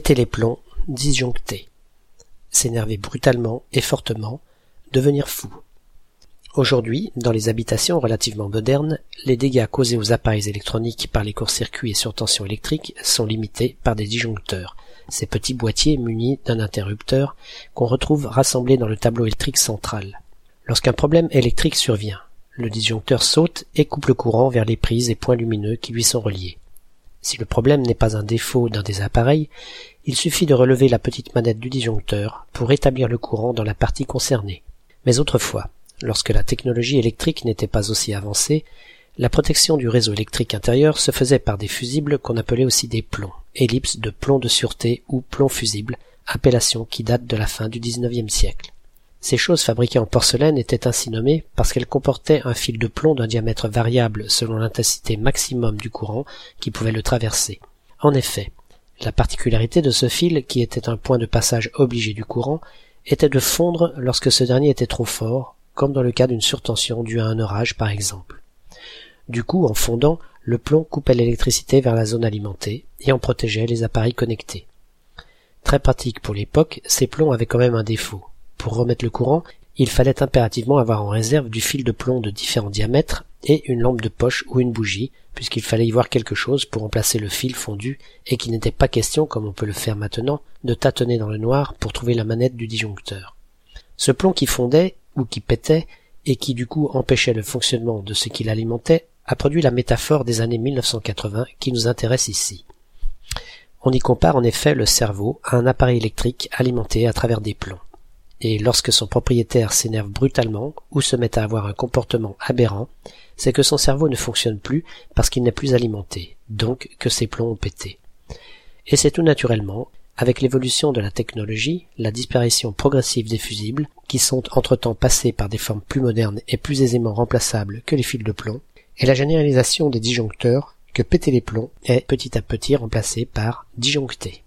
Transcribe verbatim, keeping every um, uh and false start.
péter les plombs, disjoncter, s'énerver brutalement et fortement, devenir fou. Aujourd'hui, dans les habitations relativement modernes, les dégâts causés aux appareils électroniques par les courts-circuits et surtensions électriques sont limités par des disjoncteurs, ces petits boîtiers munis d'un interrupteur qu'on retrouve rassemblés dans le tableau électrique central. Lorsqu'un problème électrique survient, le disjoncteur saute et coupe le courant vers les prises et points lumineux qui lui sont reliés. Si le problème n'est pas un défaut d'un des appareils, il suffit de relever la petite manette du disjoncteur pour rétablir le courant dans la partie concernée. Mais autrefois, lorsque la technologie électrique n'était pas aussi avancée, la protection du réseau électrique intérieur se faisait par des fusibles qu'on appelait aussi des plombs, ellipses de plombs de sûreté ou plombs fusibles, appellation qui date de la fin du dix-neuvième siècle. Ces choses fabriquées en porcelaine étaient ainsi nommées parce qu'elles comportaient un fil de plomb d'un diamètre variable selon l'intensité maximum du courant qui pouvait le traverser. En effet, la particularité de ce fil, qui était un point de passage obligé du courant, était de fondre lorsque ce dernier était trop fort, comme dans le cas d'une surtension due à un orage par exemple. Du coup, en fondant, le plomb coupait l'électricité vers la zone alimentée et en protégeait les appareils connectés. Très pratique pour l'époque, ces plombs avaient quand même un défaut. Pour remettre le courant, il fallait impérativement avoir en réserve du fil de plomb de différents diamètres et une lampe de poche ou une bougie, puisqu'il fallait y voir quelque chose pour remplacer le fil fondu et qu'il n'était pas question, comme on peut le faire maintenant, de tâtonner dans le noir pour trouver la manette du disjoncteur. Ce plomb qui fondait, ou qui pétait, et qui du coup empêchait le fonctionnement de ce qui l'alimentait, a produit la métaphore des années mille neuf cent quatre-vingts qui nous intéresse ici. On y compare en effet le cerveau à un appareil électrique alimenté à travers des plombs. Et lorsque son propriétaire s'énerve brutalement ou se met à avoir un comportement aberrant, c'est que son cerveau ne fonctionne plus parce qu'il n'est plus alimenté, donc que ses plombs ont pété. Et c'est tout naturellement, avec l'évolution de la technologie, la disparition progressive des fusibles, qui sont entre-temps passés par des formes plus modernes et plus aisément remplaçables que les fils de plomb, et la généralisation des disjoncteurs, que péter les plombs est petit à petit remplacé par disjoncter.